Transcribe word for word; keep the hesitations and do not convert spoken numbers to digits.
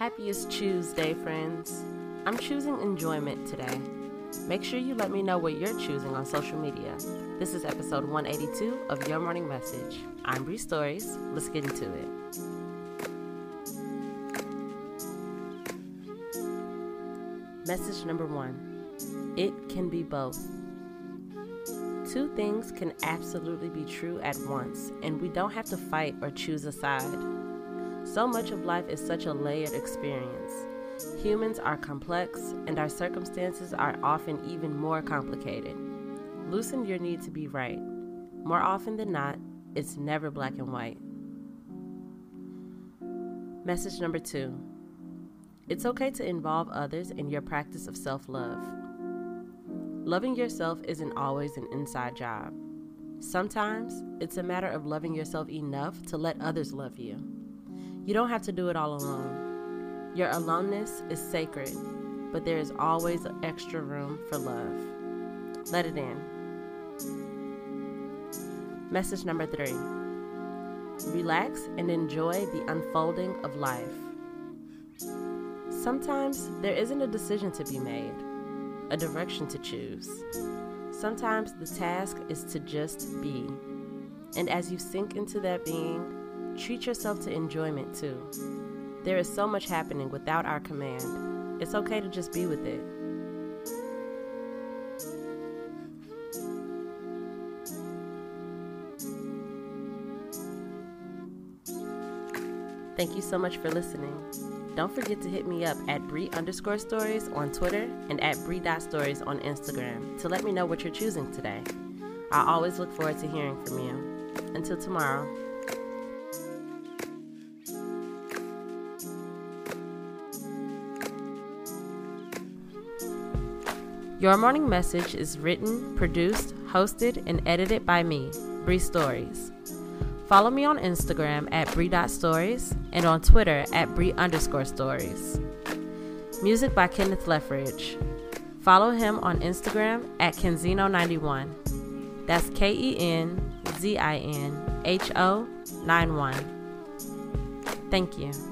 Happiest Tuesday, friends. I'm choosing enjoyment today. Make sure you let me know what you're choosing on social media. This is episode one eighty-two of Your Morning Message. I'm Bree Stories. Let's get into it. Message number one. It can be both. Two things can absolutely be true at once, and we don't have to fight or choose a side. So much of life is such a layered experience. Humans are complex, and our circumstances are often even more complicated. Loosen your need to be right. More often than not, it's never black and white. Message number two. It's okay to involve others in your practice of self-love. Loving yourself isn't always an inside job. Sometimes, it's a matter of loving yourself enough to let others love you. You don't have to do it all alone. Your aloneness is sacred, but there is always extra room for love. Let it in. Message number three. Relax and enjoy the unfolding of life. Sometimes there isn't a decision to be made, a direction to choose. Sometimes the task is to just be. And as you sink into that being, treat yourself to enjoyment too. There is so much happening without our command. It's okay to just be with it. Thank you so much for listening. Don't forget to hit me up at Bree underscore stories on Twitter and at Bree dot stories on Instagram to let me know what you're choosing today. I always look forward to hearing from you. Until tomorrow. Your Morning Message is written, produced, hosted, and edited by me, Bree Stories. Follow me on Instagram at Bree dot stories and on Twitter at Bree underscore stories. Music by Kenneth Leffridge. Follow him on Instagram at Kenzino ninety-one. That's K E N Z I N H O nine one. Thank you.